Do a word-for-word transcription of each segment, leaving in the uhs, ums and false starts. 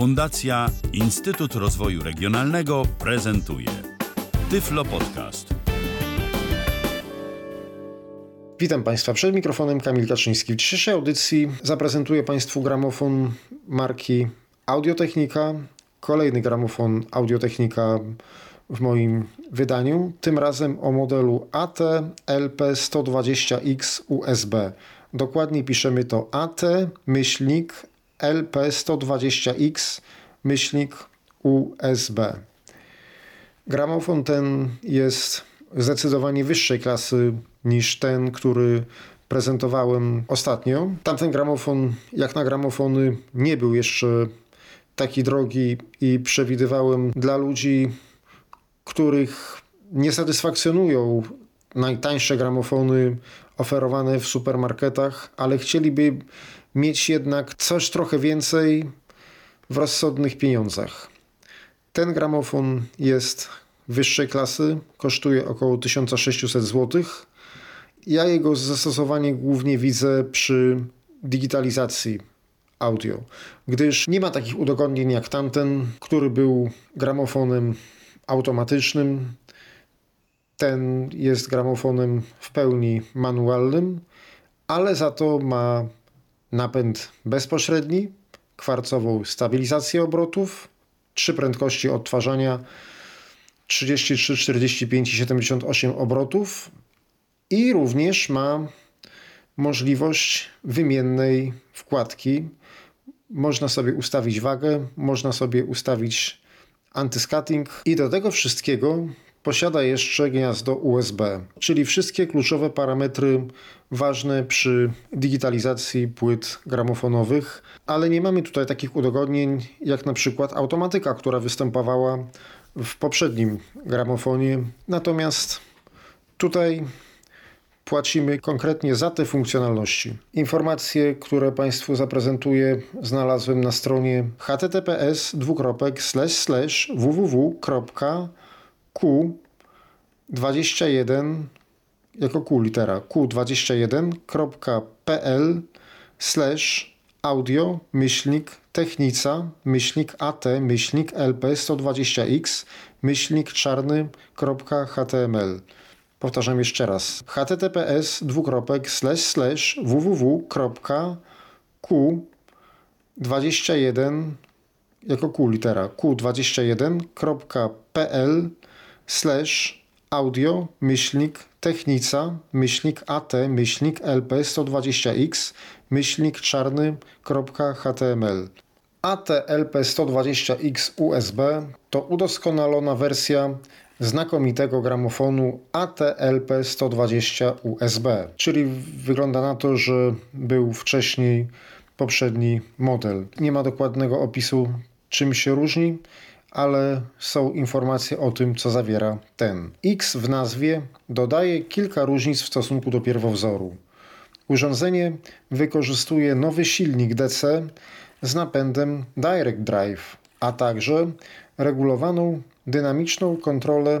Fundacja Instytut Rozwoju Regionalnego prezentuje Tyflo Podcast. Witam Państwa przed mikrofonem Kamil Kaczyński. W dzisiejszej audycji zaprezentuję Państwu gramofon marki Audio-Technica, kolejny gramofon Audio-Technica w moim wydaniu, tym razem o modelu A T L P sto dwadzieścia X U S B. Dokładnie piszemy to A T myślnik L P sto dwadzieścia X myślnik U S B. Gramofon ten jest zdecydowanie wyższej klasy niż ten, który prezentowałem ostatnio. Tamten gramofon, jak na gramofony, nie był jeszcze taki drogi i przewidywałem dla ludzi, których nie satysfakcjonują najtańsze gramofony oferowane w supermarketach, ale chcieliby mieć jednak coś trochę więcej w rozsądnych pieniądzach. Ten gramofon jest wyższej klasy, kosztuje około tysiąc sześćset złotych. Ja jego zastosowanie głównie widzę przy digitalizacji audio, gdyż nie ma takich udogodnień jak tamten, który był gramofonem automatycznym. Ten jest gramofonem w pełni manualnym, ale za to ma napęd bezpośredni, kwarcową stabilizację obrotów, trzy prędkości odtwarzania trzydzieści trzy, czterdzieści pięć i siedemdziesiąt osiem obrotów i również ma możliwość wymiennej wkładki. Można sobie ustawić wagę, można sobie ustawić anti-scatting i do tego wszystkiego posiada jeszcze gniazdo U S B, czyli wszystkie kluczowe parametry ważne przy digitalizacji płyt gramofonowych, ale nie mamy tutaj takich udogodnień jak na przykład automatyka, która występowała w poprzednim gramofonie. Natomiast tutaj płacimy konkretnie za te funkcjonalności. Informacje, które Państwu zaprezentuję, znalazłem na stronie h t t p s dwukropek slash slash w w w kropka q dwadzieścia jeden jako Q litera q dwadzieścia jeden kropka p l slash audio myślnik technica myślnik at myślnik lp sto dwadzieścia x myślnik czarny kropka html. Powtarzam jeszcze raz https dwukropek slash slash www kropka q dwadzieścia jeden jako Q litera q dwadzieścia jeden kropka p l slash audio myślnik technica myślnik at myślnik lp sto dwadzieścia x myślnik czarny kropka html. A T L P sto dwadzieścia X U S B to udoskonalona wersja znakomitego gramofonu A T L P sto dwadzieścia U S B, czyli wygląda na to, że był wcześniej poprzedni model. Nie ma dokładnego opisu, czym się różni, ale są informacje o tym, co zawiera ten. X w nazwie dodaje kilka różnic w stosunku do pierwowzoru. Urządzenie wykorzystuje nowy silnik D C z napędem Direct Drive, a także regulowaną dynamiczną kontrolę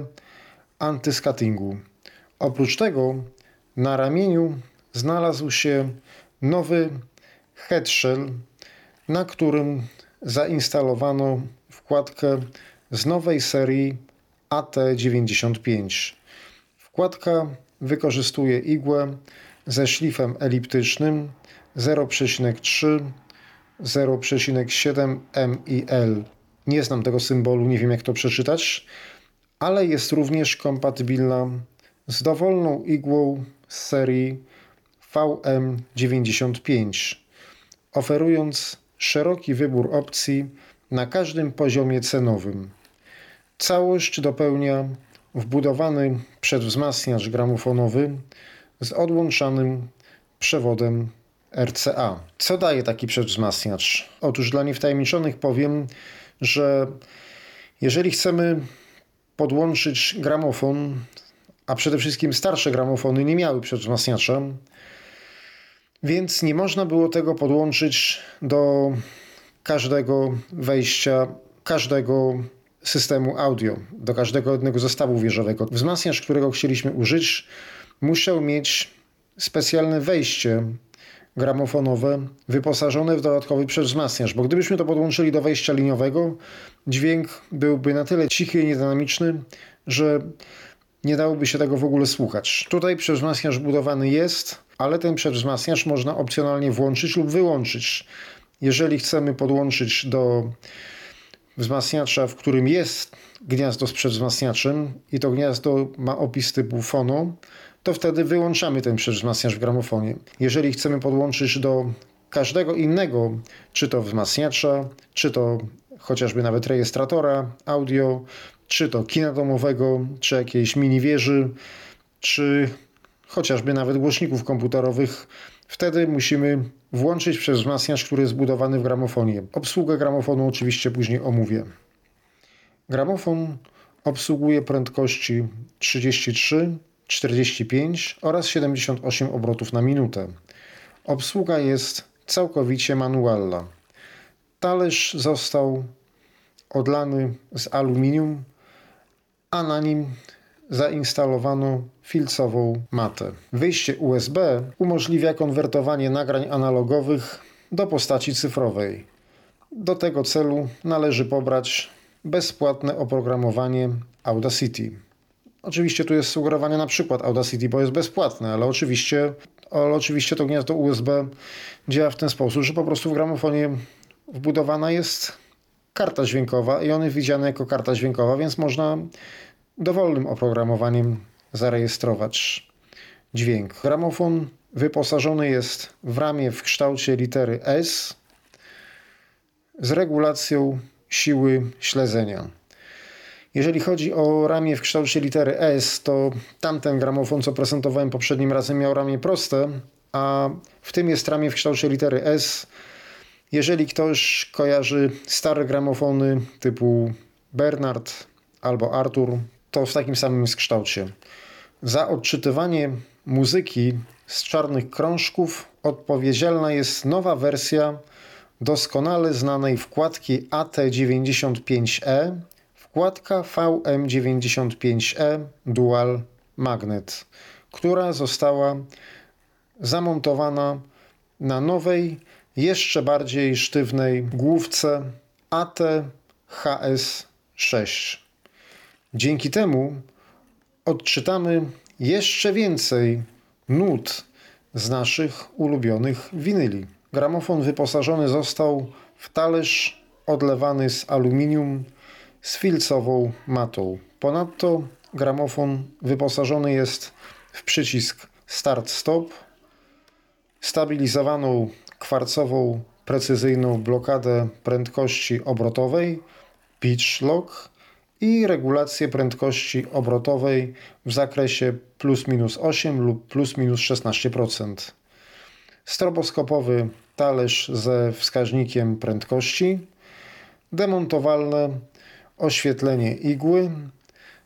antyskattingu. Oprócz tego na ramieniu znalazł się nowy headshell, na którym zainstalowano wkładkę z nowej serii A T dziewięćdziesiąt pięć. Wkładka wykorzystuje igłę ze szlifem eliptycznym zero przecinek trzy, zero przecinek siedem mil. Nie znam tego symbolu, nie wiem jak to przeczytać, ale jest również kompatybilna z dowolną igłą z serii V M dziewięćdziesiąt pięć, oferując szeroki wybór opcji na każdym poziomie cenowym. Całość dopełnia wbudowany przedwzmacniacz gramofonowy z odłączanym przewodem R C A. Co daje taki przedwzmacniacz? Otóż dla niewtajemniczonych powiem, że jeżeli chcemy podłączyć gramofon, a przede wszystkim starsze gramofony nie miały przedwzmacniacza, więc nie można było tego podłączyć do każdego wejścia, każdego systemu audio, do każdego jednego zestawu wieżowego. Wzmacniacz, którego chcieliśmy użyć, musiał mieć specjalne wejście gramofonowe wyposażone w dodatkowy przedwzmacniacz, bo gdybyśmy to podłączyli do wejścia liniowego, dźwięk byłby na tyle cichy i niedynamiczny, że nie dałoby się tego w ogóle słuchać. Tutaj przedwzmacniacz budowany jest, ale ten przedwzmacniacz można opcjonalnie włączyć lub wyłączyć. Jeżeli chcemy podłączyć do wzmacniacza, w którym jest gniazdo z przedwzmacniaczem i to gniazdo ma opis typu fono, to wtedy wyłączamy ten przedwzmacniacz w gramofonie. Jeżeli chcemy podłączyć do każdego innego, czy to wzmacniacza, czy to chociażby nawet rejestratora audio, czy to kina domowego, czy jakiejś mini wieży, czy chociażby nawet głośników komputerowych, wtedy musimy włączyć przedwzmacniacz, który jest zbudowany w gramofonie. Obsługę gramofonu oczywiście później omówię. Gramofon obsługuje prędkości trzydzieści trzy, czterdzieści pięć oraz siedemdziesiąt osiem obrotów na minutę. Obsługa jest całkowicie manualna. Talerz został odlany z aluminium, a na nim zainstalowano filcową matę. Wyjście U S B umożliwia konwertowanie nagrań analogowych do postaci cyfrowej. Do tego celu należy pobrać bezpłatne oprogramowanie Audacity. Oczywiście tu jest sugerowanie na przykład Audacity, bo jest bezpłatne, ale oczywiście, ale oczywiście to gniazdo U S B działa w ten sposób, że po prostu w gramofonie wbudowana jest karta dźwiękowa i on jest widziany jako karta dźwiękowa, więc można dowolnym oprogramowaniem zarejestrować dźwięk. Gramofon wyposażony jest w ramię w kształcie litery S z regulacją siły śledzenia. Jeżeli chodzi o ramię w kształcie litery S, to tamten gramofon, co prezentowałem poprzednim razem, miał ramię proste, a w tym jest ramię w kształcie litery S. Jeżeli ktoś kojarzy stare gramofony typu Bernard albo Artur, to w takim samym kształcie. Za odczytywanie muzyki z czarnych krążków odpowiedzialna jest nowa wersja doskonale znanej wkładki A T dziewięćdziesiąt pięć E, wkładka V M dziewięćdziesiąt pięć E Dual Magnet, która została zamontowana na nowej, jeszcze bardziej sztywnej główce A T H S sześć. Dzięki temu odczytamy jeszcze więcej nut z naszych ulubionych winyli. Gramofon wyposażony został w talerz odlewany z aluminium z filcową matą. Ponadto gramofon wyposażony jest w przycisk Start-Stop, stabilizowaną kwarcową precyzyjną blokadę prędkości obrotowej, pitch lock, i regulację prędkości obrotowej w zakresie plus minus osiem lub plus minus szesnaście procent. Stroboskopowy talerz ze wskaźnikiem prędkości, demontowalne oświetlenie igły,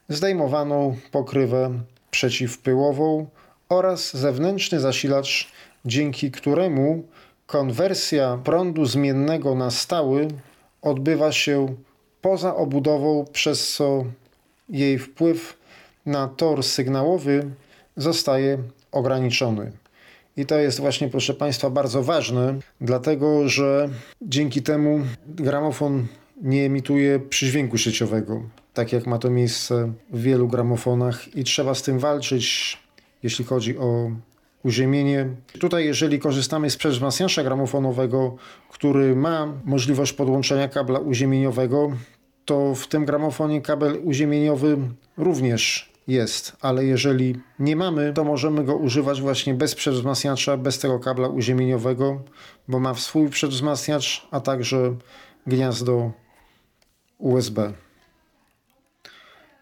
zdejmowaną pokrywę przeciwpyłową oraz zewnętrzny zasilacz, dzięki któremu konwersja prądu zmiennego na stały odbywa się poza obudową, przez co jej wpływ na tor sygnałowy zostaje ograniczony. I to jest właśnie, proszę Państwa, bardzo ważne, dlatego że dzięki temu gramofon nie emituje przydźwięku sieciowego, tak jak ma to miejsce w wielu gramofonach i trzeba z tym walczyć, jeśli chodzi o uziemienie. Tutaj, jeżeli korzystamy z przedwzmacniacza gramofonowego, który ma możliwość podłączenia kabla uziemieniowego, to w tym gramofonie kabel uziemieniowy również jest, ale jeżeli nie mamy, to możemy go używać właśnie bez przedwzmacniacza, bez tego kabla uziemieniowego, bo ma swój przedwzmacniacz, a także gniazdo U S B.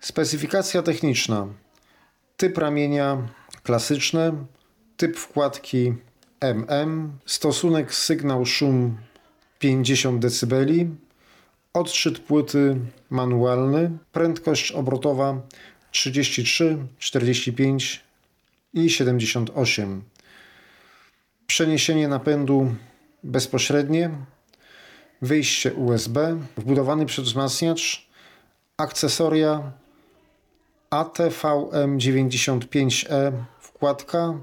Specyfikacja techniczna. Typ ramienia klasyczne, typ wkładki M M, stosunek sygnał-szum pięćdziesiąt decybeli, odczyt płyty manualny, prędkość obrotowa trzydzieści trzy, czterdzieści pięć i siedemdziesiąt osiem. Przeniesienie napędu bezpośrednie, wyjście U S B, wbudowany przedwzmacniacz, akcesoria A T V M dziewięćdziesiąt pięć E, wkładka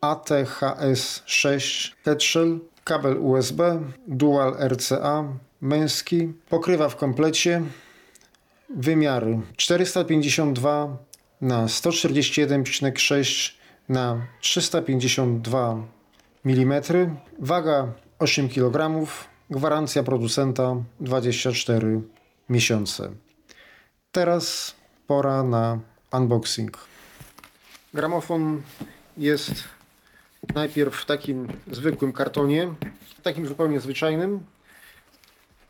A T H S sześć headshell, kabel U S B, dual R C A, męski, pokrywa w komplecie, wymiary czterysta pięćdziesiąt dwa na sto czterdzieści jeden przecinek sześć na trzysta pięćdziesiąt dwa milimetrów, waga osiem kilogramów, gwarancja producenta dwadzieścia cztery miesiące. Teraz pora na unboxing. Gramofon jest najpierw w takim zwykłym kartonie, takim zupełnie zwyczajnym,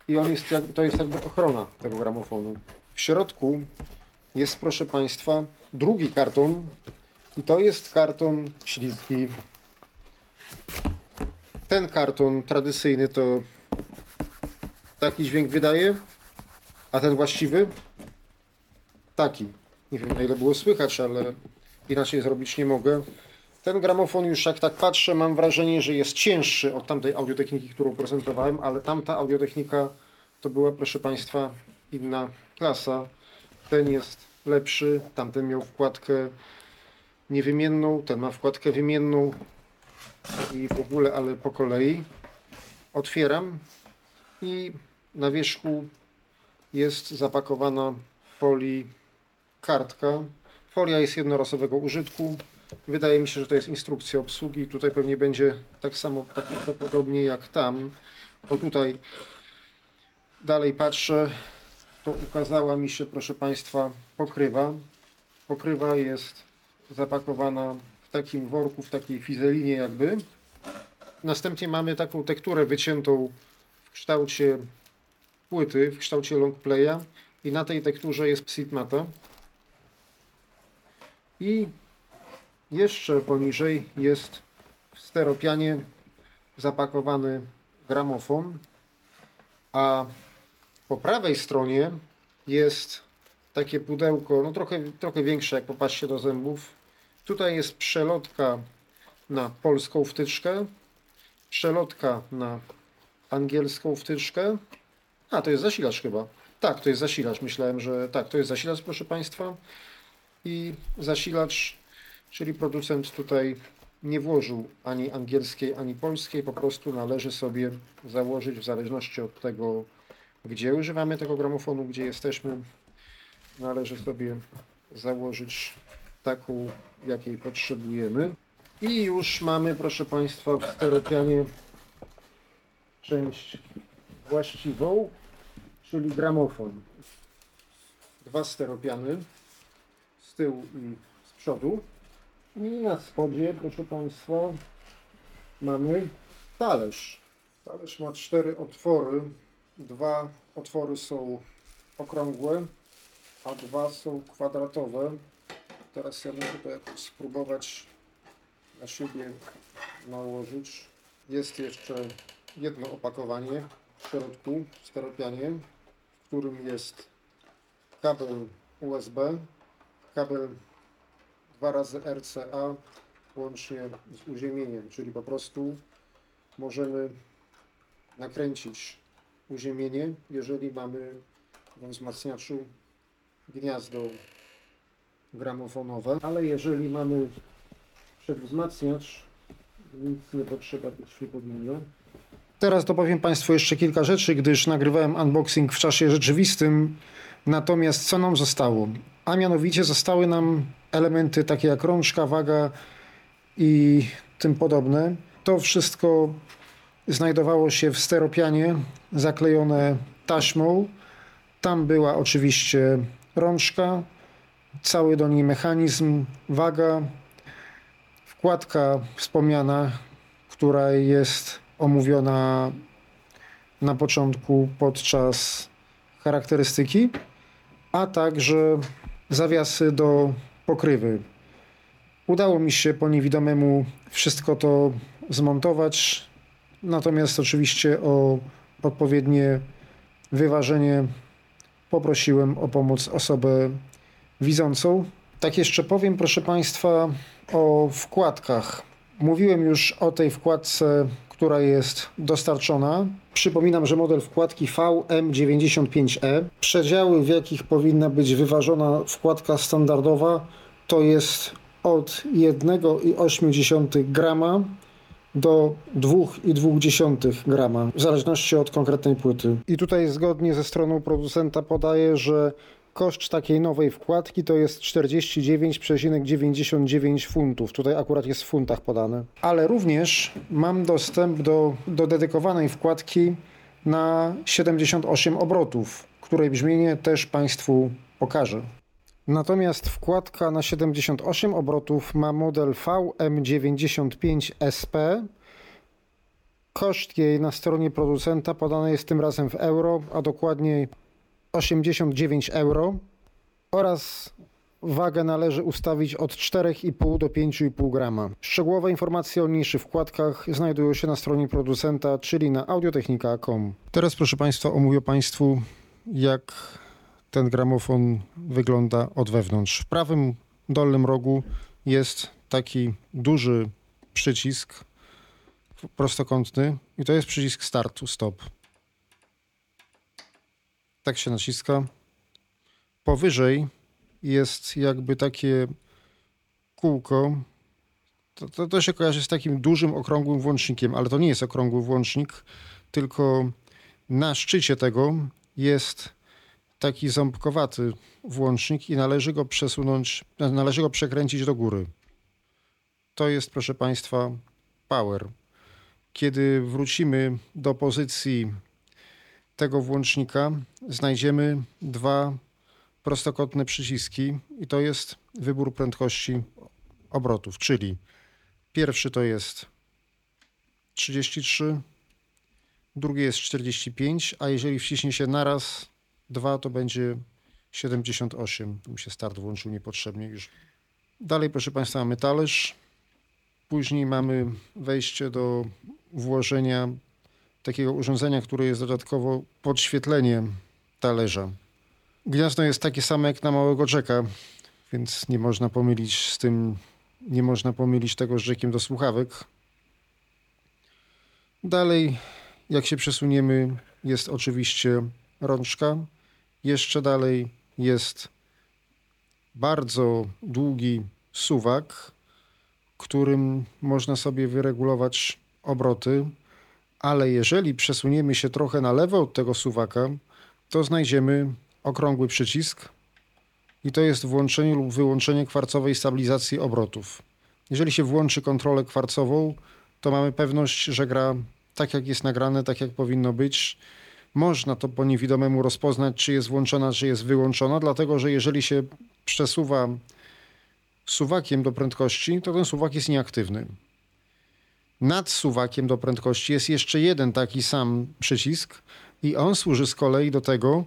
i on jest, to jest jakby ochrona tego gramofonu. W środku jest, proszę Państwa, drugi karton i to jest karton śliski. Ten karton tradycyjny to taki dźwięk wydaje, a ten właściwy taki. Nie wiem, na ile było słychać, ale inaczej zrobić nie mogę. Ten gramofon, już jak tak patrzę, mam wrażenie, że jest cięższy od tamtej audiotechniki, którą prezentowałem, ale tamta audiotechnika to była, proszę Państwa, inna klasa. Ten jest lepszy, tamten miał wkładkę niewymienną, ten ma wkładkę wymienną i w ogóle, ale po kolei. Otwieram i na wierzchu jest zapakowana w folii kartka. Folia jest jednorazowego użytku. Wydaje mi się, że to jest instrukcja obsługi. Tutaj pewnie będzie tak samo, tak podobnie jak tam. Bo tutaj dalej patrzę, to ukazała mi się, proszę Państwa, pokrywa. Pokrywa jest zapakowana w takim worku, w takiej fizelinie jakby. Następnie mamy taką tekturę wyciętą w kształcie płyty, w kształcie long playa. I na tej tekturze jest psitmata. I jeszcze poniżej jest w steropianie zapakowany gramofon, a po prawej stronie jest takie pudełko, no trochę, trochę większe, jak popatrzcie do zębów. Tutaj jest przelotka na polską wtyczkę, przelotka na angielską wtyczkę. A, to jest zasilacz chyba. Tak, to jest zasilacz. Myślałem, że tak, to jest zasilacz, proszę Państwa. I zasilacz, czyli producent tutaj nie włożył ani angielskiej, ani polskiej, po prostu należy sobie założyć w zależności od tego, gdzie używamy tego gramofonu, gdzie jesteśmy, należy sobie założyć taką, jakiej potrzebujemy. I już mamy, proszę Państwa, w steropianie część właściwą, czyli gramofon. Dwa steropiany z tyłu i z przodu. I na spodzie, proszę Państwa, mamy talerz. Talerz ma cztery otwory. Dwa otwory są okrągłe, a dwa są kwadratowe. Teraz ja muszę to jakoś spróbować na siebie nałożyć. Jest jeszcze jedno opakowanie w środku, w steropianie, w którym jest kabel U S B, kabel dwa razy R C A łącznie z uziemieniem, czyli po prostu możemy nakręcić uziemienie, jeżeli mamy we wzmacniaczu gniazdo gramofonowe, ale jeżeli mamy przedwzmacniacz, nic nie potrzeba, być nie powinno. Teraz dopowiem Państwu jeszcze kilka rzeczy, gdyż nagrywałem unboxing w czasie rzeczywistym, natomiast co nam zostało? A mianowicie zostały nam elementy takie jak rączka, waga i tym podobne. To wszystko znajdowało się w steropianie zaklejone taśmą. Tam była oczywiście rączka, cały do niej mechanizm, waga, wkładka wspomniana, która jest omówiona na początku podczas charakterystyki, a także zawiasy do pokrywy. Udało mi się po niewidomemu wszystko to zmontować, natomiast oczywiście o odpowiednie wyważenie poprosiłem o pomoc osobę widzącą. Tak jeszcze powiem, proszę Państwa, o wkładkach. Mówiłem już o tej wkładce, która jest dostarczona. Przypominam, że model wkładki V M dziewięćdziesiąt pięć E. Przedziały, w jakich powinna być wyważona wkładka standardowa, to jest od jeden przecinek osiem grama do dwa przecinek dwa grama, w zależności od konkretnej płyty. I tutaj zgodnie ze stroną producenta podaję, że koszt takiej nowej wkładki to jest czterdzieści dziewięć przecinek dziewięćdziesiąt dziewięć funtów. Tutaj akurat jest w funtach podane. Ale również mam dostęp do, do dedykowanej wkładki na siedemdziesiąt osiem obrotów, której brzmienie też Państwu pokażę. Natomiast wkładka na siedemdziesiąt osiem obrotów ma model V M dziewięćdziesiąt pięć S P. Koszt jej na stronie producenta podany jest tym razem w euro, a dokładniej osiemdziesiąt dziewięć euro, oraz wagę należy ustawić od cztery przecinek pięć do pięć przecinek pięć grama. Szczegółowe informacje o mniejszych wkładkach znajdują się na stronie producenta, czyli na audio technica kropka com. Teraz, proszę Państwa, omówię Państwu, jak ten gramofon wygląda od wewnątrz. W prawym dolnym rogu jest taki duży przycisk prostokątny i to jest przycisk startu, stop. Tak się naciska. Powyżej jest jakby takie kółko. To, to, to się kojarzy z takim dużym, okrągłym włącznikiem, ale to nie jest okrągły włącznik, tylko na szczycie tego jest taki ząbkowaty włącznik i należy go przesunąć, należy go przekręcić do góry. To jest, proszę Państwa, power. Kiedy wrócimy do pozycji tego włącznika, znajdziemy dwa prostokątne przyciski i to jest wybór prędkości obrotów, czyli pierwszy to jest trzydzieści trzy, drugi jest czterdzieści pięć, a jeżeli wciśnie się naraz dwa, to będzie siedemdziesiąt osiem. Tu mi się start włączył niepotrzebnie już. Dalej, proszę Państwa, mamy talerz. Później mamy wejście do włożenia takiego urządzenia, które jest dodatkowo podświetlenie talerza. Gniazdo jest takie same jak na małego jacka, więc nie można pomylić z tym, nie można pomylić tego z jackiem do słuchawek. Dalej, jak się przesuniemy, jest oczywiście rączka. Jeszcze dalej jest bardzo długi suwak, którym można sobie wyregulować obroty. Ale jeżeli przesuniemy się trochę na lewo od tego suwaka, to znajdziemy okrągły przycisk i to jest włączenie lub wyłączenie kwarcowej stabilizacji obrotów. Jeżeli się włączy kontrolę kwarcową, to mamy pewność, że gra tak jak jest nagrane, tak jak powinno być. Można to po niewidomemu rozpoznać, czy jest włączona, czy jest wyłączona, dlatego że jeżeli się przesuwa suwakiem do prędkości, to ten suwak jest nieaktywny. Nad suwakiem do prędkości jest jeszcze jeden taki sam przycisk i on służy z kolei do tego,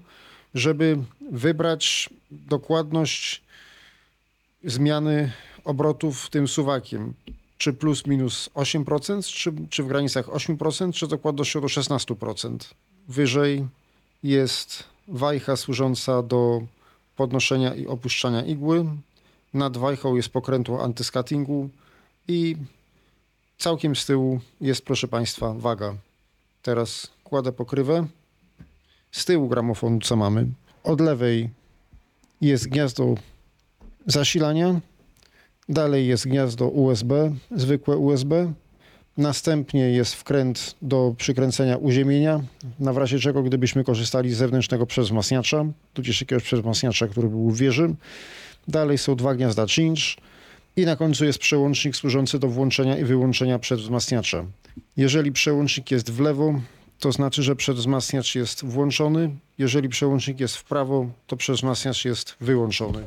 żeby wybrać dokładność zmiany obrotów tym suwakiem. Czy plus minus osiem procent, czy, czy w granicach osiem procent, czy dokładnością do szesnaście procent. Wyżej jest wajcha służąca do podnoszenia i opuszczania igły. Nad wajchą jest pokrętło antyskattingu i całkiem z tyłu jest, proszę Państwa, waga. Teraz kładę pokrywę. Z tyłu gramofonu co mamy? Od lewej jest gniazdo zasilania. Dalej jest gniazdo U S B, zwykłe U S B. Następnie jest wkręt do przykręcenia uziemienia, na w razie czego gdybyśmy korzystali z zewnętrznego przewzmacniacza, tudzież jakiegoś przewzmacniacza, który był w wieży. Dalej są dwa gniazda cinch. I na końcu jest przełącznik służący do włączenia i wyłączenia przedwzmacniacza. Jeżeli przełącznik jest w lewo, to znaczy, że przedwzmacniacz jest włączony. Jeżeli przełącznik jest w prawo, to przedwzmacniacz jest wyłączony.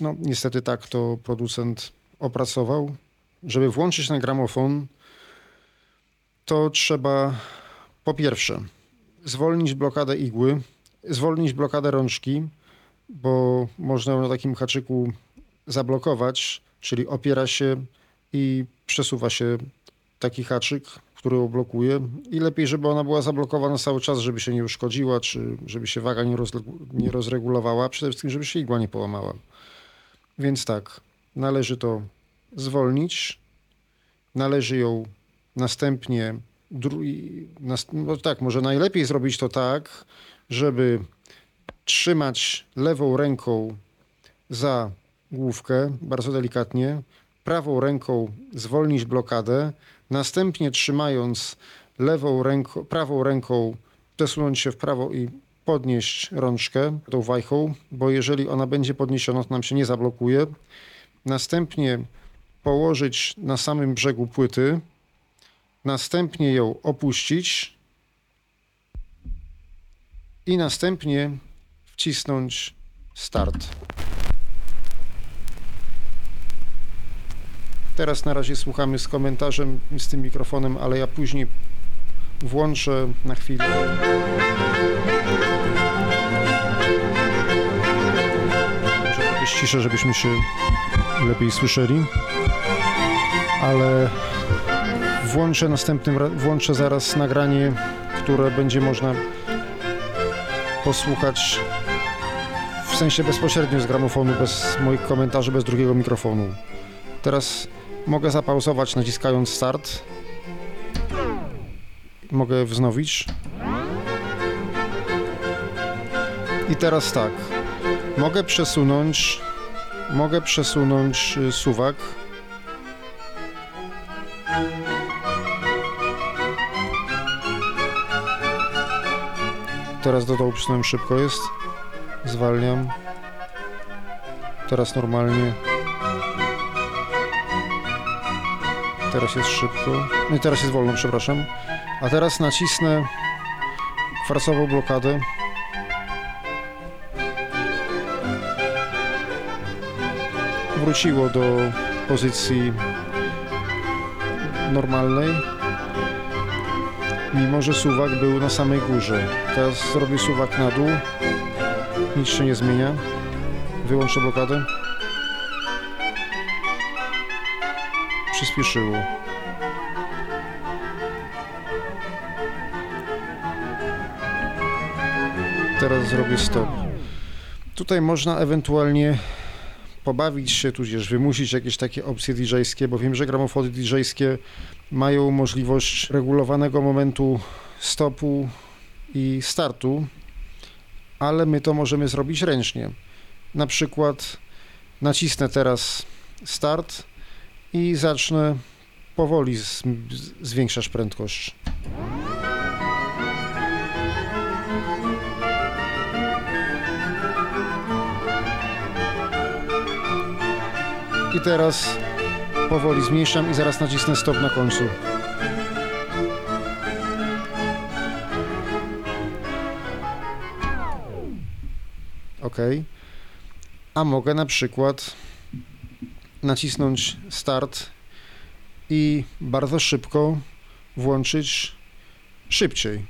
No, niestety tak to producent opracował. Żeby włączyć na gramofon, to trzeba po pierwsze zwolnić blokadę igły, zwolnić blokadę rączki, bo można ją na takim haczyku zablokować, czyli opiera się i przesuwa się taki haczyk, który ją blokuje i lepiej, żeby ona była zablokowana cały czas, żeby się nie uszkodziła, czy żeby się waga nie, rozlegu- nie rozregulowała, przede wszystkim, żeby się igła nie połamała. Więc tak, należy to zwolnić, należy ją następnie, dru- nast- no tak, może najlepiej zrobić to tak, żeby trzymać lewą ręką za główkę bardzo delikatnie, prawą ręką zwolnić blokadę, następnie trzymając lewą ręką, prawą ręką przesunąć się w prawo i podnieść rączkę tą wajchą, bo jeżeli ona będzie podniesiona, to nam się nie zablokuje. Następnie położyć na samym brzegu płyty, następnie ją opuścić i następnie wcisnąć start. Teraz na razie słuchamy z komentarzem, z tym mikrofonem, ale ja później włączę na chwilę. Może ciszę, żebyśmy się lepiej słyszeli, ale włączę następnym, włączę zaraz nagranie, które będzie można posłuchać w sensie bezpośrednio z gramofonu, bez moich komentarzy, bez drugiego mikrofonu. Teraz mogę zapauzować, naciskając start. Mogę wznowić. I teraz tak. Mogę przesunąć, mogę przesunąć suwak. Teraz do dołu przesunąłem, szybko jest. Zwalniam. Teraz normalnie. Teraz jest szybko. Nie, teraz jest wolno, przepraszam. A teraz nacisnę kwarcową blokadę. Wróciło do pozycji normalnej, mimo że suwak był na samej górze. Teraz zrobię suwak na dół. Nic się nie zmienia. Wyłączę blokadę. Przyspieszyło. Teraz zrobię stop. Tutaj można ewentualnie pobawić się, tudzież wymusić jakieś takie opcje didżejskie, bo wiem, że gramofony didżejskie mają możliwość regulowanego momentu stopu i startu, ale my to możemy zrobić ręcznie. Na przykład nacisnę teraz start i zacznę powoli z, z, zwiększać prędkość. I teraz powoli zmniejszam i zaraz nacisnę stop na końcu. OK. A mogę na przykład nacisnąć start i bardzo szybko włączyć szybciej.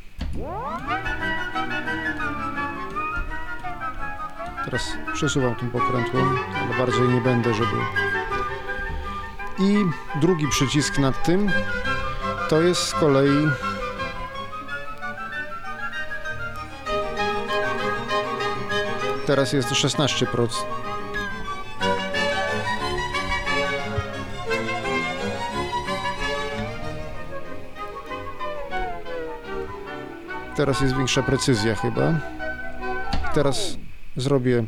Teraz przesuwam tym pokrętłem, ale bardziej nie będę, żeby... I drugi przycisk nad tym to jest z kolei teraz jest szesnaście procent. Teraz jest większa precyzja chyba. Teraz zrobię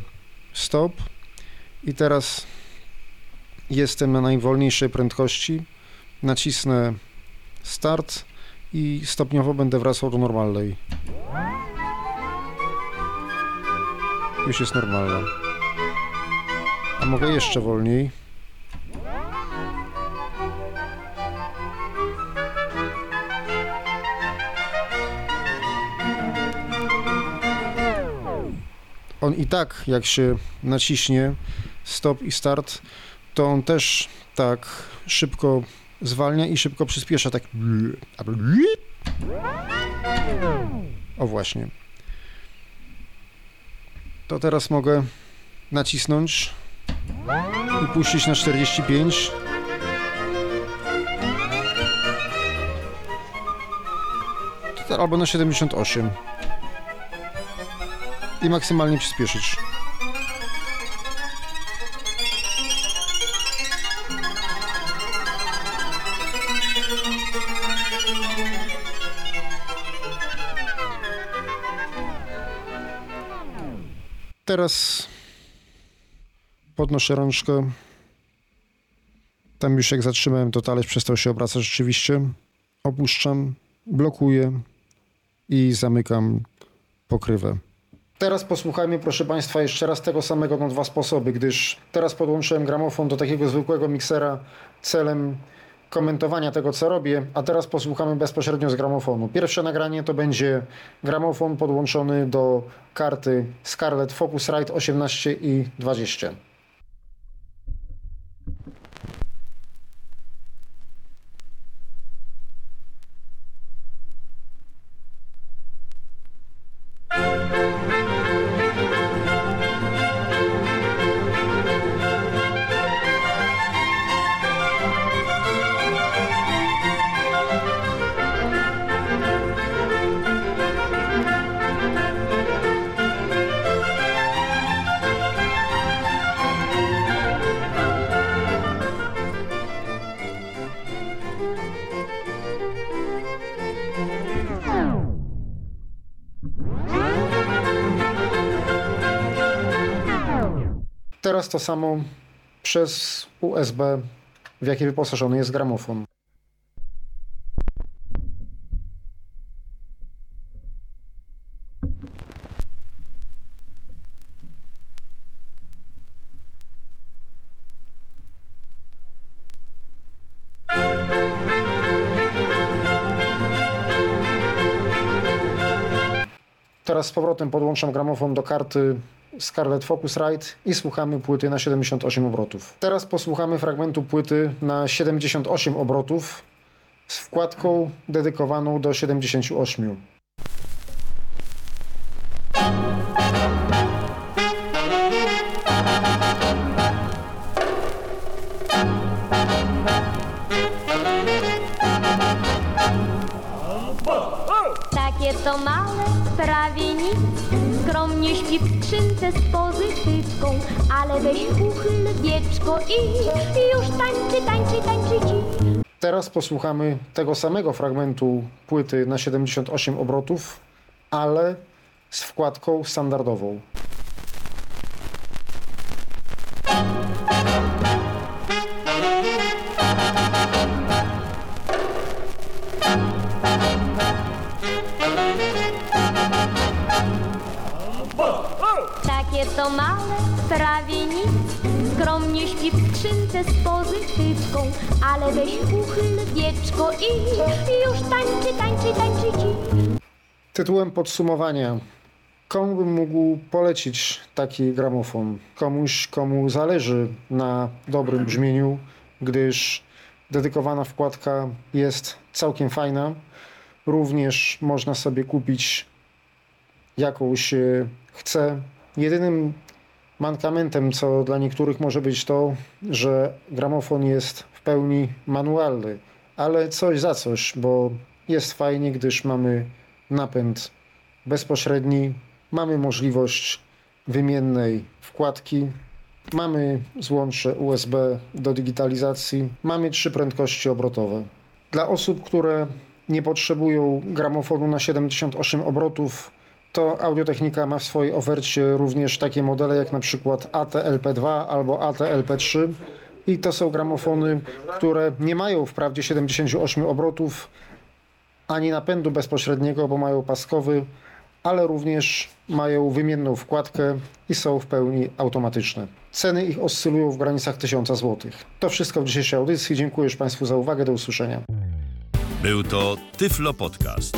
stop i teraz jestem na najwolniejszej prędkości. Nacisnę start i stopniowo będę wracał do normalnej. Już jest normalna. A mogę jeszcze wolniej. On i tak, jak się naciśnie stop i start, to on też tak szybko zwalnia i szybko przyspiesza, tak... O właśnie. To teraz mogę nacisnąć i puścić na czterdzieści pięć. Albo na siedemdziesiąt osiem. I maksymalnie przyspieszyć. Teraz podnoszę rączkę. Tam już jak zatrzymałem, to talerz przestał się obracać rzeczywiście. Opuszczam, blokuję i zamykam pokrywę. Teraz posłuchajmy, proszę Państwa, jeszcze raz tego samego na dwa sposoby, gdyż teraz podłączyłem gramofon do takiego zwykłego miksera celem komentowania tego, co robię, a teraz posłuchamy bezpośrednio z gramofonu. Pierwsze nagranie to będzie gramofon podłączony do karty Scarlett Focusrite osiemnaście i dwadzieścia. Teraz to samo przez U S B, w jakie wyposażony jest gramofon. Teraz z powrotem podłączam gramofon do karty Scarlett Focusrite i słuchamy płyty na siedemdziesiąt osiem obrotów. Teraz posłuchamy fragmentu płyty na siedemdziesiąt osiem obrotów z wkładką dedykowaną do siedemdziesięciu ośmiu. Takie to małe, prawie nic. Skromnie śpi w skrzynce z pozytywką, ale weź uchyl wieczko i już tańczy, tańczy, tańczy ci. Teraz posłuchamy tego samego fragmentu płyty na siedemdziesiąt osiem obrotów, ale z wkładką standardową. To małe, prawie nic. Skromnie śpi w skrzynce z pozytywką, ale weź uchyl wieczko i już tańczy, tańczy, tańczy ci. Tytułem podsumowania. Komu bym mógł polecić taki gramofon? Komuś, komu zależy na dobrym brzmieniu, gdyż dedykowana wkładka jest całkiem fajna. Również można sobie kupić jaką się chce. Jedynym mankamentem, co dla niektórych może być to, że gramofon jest w pełni manualny, ale coś za coś, bo jest fajnie, gdyż mamy napęd bezpośredni, mamy możliwość wymiennej wkładki, mamy złącze U S B do digitalizacji, mamy trzy prędkości obrotowe. Dla osób, które nie potrzebują gramofonu na siedemdziesiąt osiem obrotów, to Audio-Technica ma w swojej ofercie również takie modele jak na przykład A T L P dwa albo A T L P trzy i to są gramofony, które nie mają wprawdzie siedemdziesięciu ośmiu obrotów ani napędu bezpośredniego, bo mają paskowy, ale również mają wymienną wkładkę i są w pełni automatyczne. Ceny ich oscylują w granicach tysiąca złotych. To wszystko w dzisiejszej audycji. Dziękuję Państwu za uwagę. Do usłyszenia. Był to Tyflo Podcast.